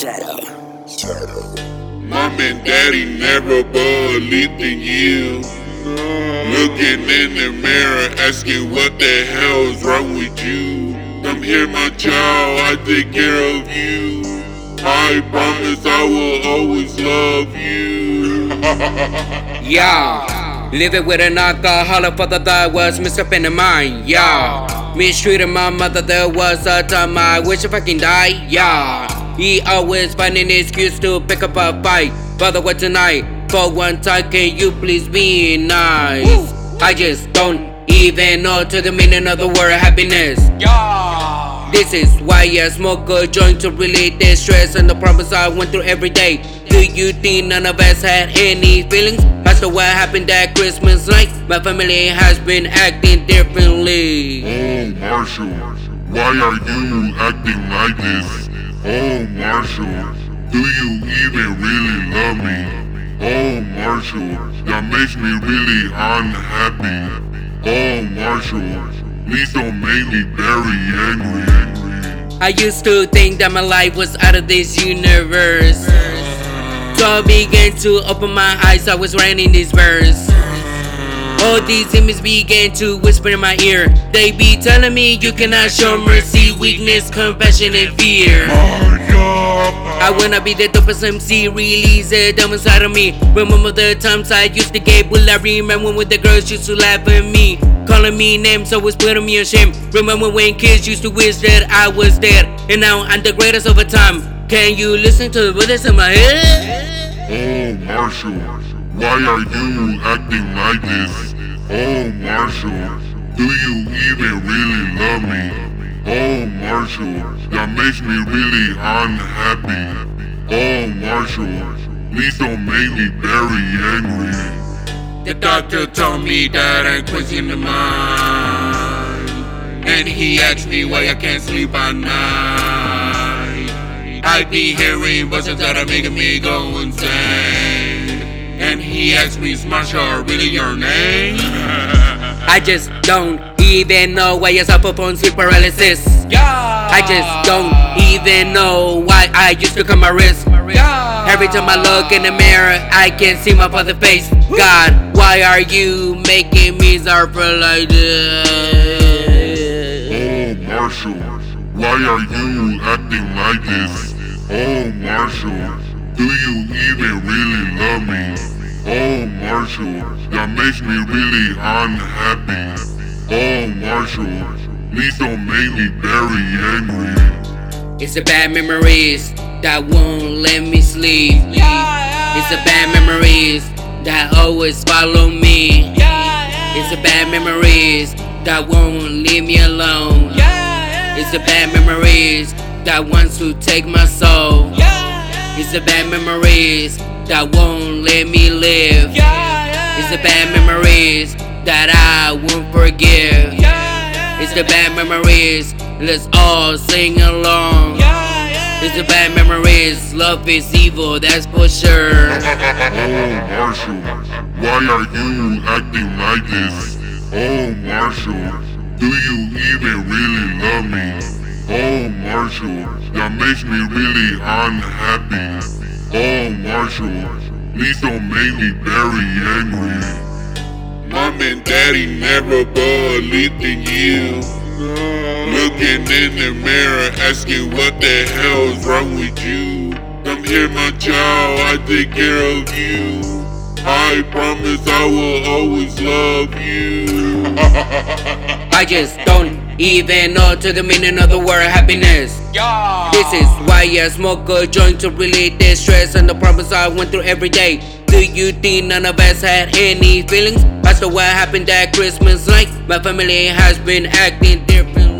Shadow. Mom and daddy never believed in you. Looking in the mirror, asking what the hell's wrong with you. Come here, my child, I take care of you. I promise I will always love you. Yeah, living with an alcoholic father that was misspending mine. Yeah, mistreating my mother. There was a time I wish I fucking died. Yeah, he always finding an excuse to pick up a fight. Father, what tonight? For one time, can you please be nice? Woo. I just don't even know to the meaning of the word happiness. Yeah. This is why I smoke a joint to relieve the stress and the problems I went through every day. Do you think none of us had any feelings? That's what happened that Christmas night. My family has been acting differently. Oh, Marshall, why are you acting like this? Oh, Marshall, do you even really love me? Oh, Marshall, that makes me really unhappy. Oh, Marshall, please don't make me very angry. I used to think that my life was out of this universe. So I began to open my eyes, I was writing this verse. All these demons began to whisper in my ear. They be telling me you cannot show mercy, weakness, compassion, and fear. I wanna be the dopest MC, release the devil inside of me. Remember the times I used to get bullied. I remember when the girls used to laugh at me, calling me names, always putting me on shame. Remember when kids used to wish that I was dead, and now I'm the greatest of all time. Can you listen to the voice in my head? Oh, Marshall, why are you acting like this? Oh, Marshall, do you even really love me? Oh, Marshall, that makes me really unhappy. Oh, Marshall, please don't make me very angry. The doctor told me that I'm crazy in the mind, and he asked me why I can't sleep at night. I be hearing voices that are making me go insane, and he asked me, is Marshall really your name? I just don't even know why I suffer from sleep paralysis. Yeah. I just don't even know why I used to cut my wrist. Yeah. Every time I look in the mirror, I can't see my father's face. God, why are you making me suffer like this? Oh, Marshall, why are you acting like this? Oh, Marshall, do you even really love me? Oh, Marshall, that makes me really unhappy. Oh, Marshall, please don't make me very angry. It's the bad memories that won't let me sleep. It's the bad memories that always follow me. It's the bad memories that won't leave me alone. It's the bad memories that wants to take my soul. It's the bad memories that won't let me live. It's the bad memories that I won't forgive. It's the bad memories, let's all sing along. It's the bad memories, love is evil, that's for sure. Oh, Marshall, why are you acting like this? Oh, Marshall, do you even really love me? Oh, Marshall, that makes me really unhappy. Oh, Marshall, please don't make me very angry. Mom and daddy never believed in you. Looking in the mirror, asking what the hell's wrong with you. Come here, my child, I take care of you. I promise I will always love you. I just don't even know to the meaning of the word happiness. Yeah. This is why I smoke a joint to relieve the stress and the problems I went through every day. Do you think none of us had any feelings? That's what happened that Christmas night. My family has been acting differently.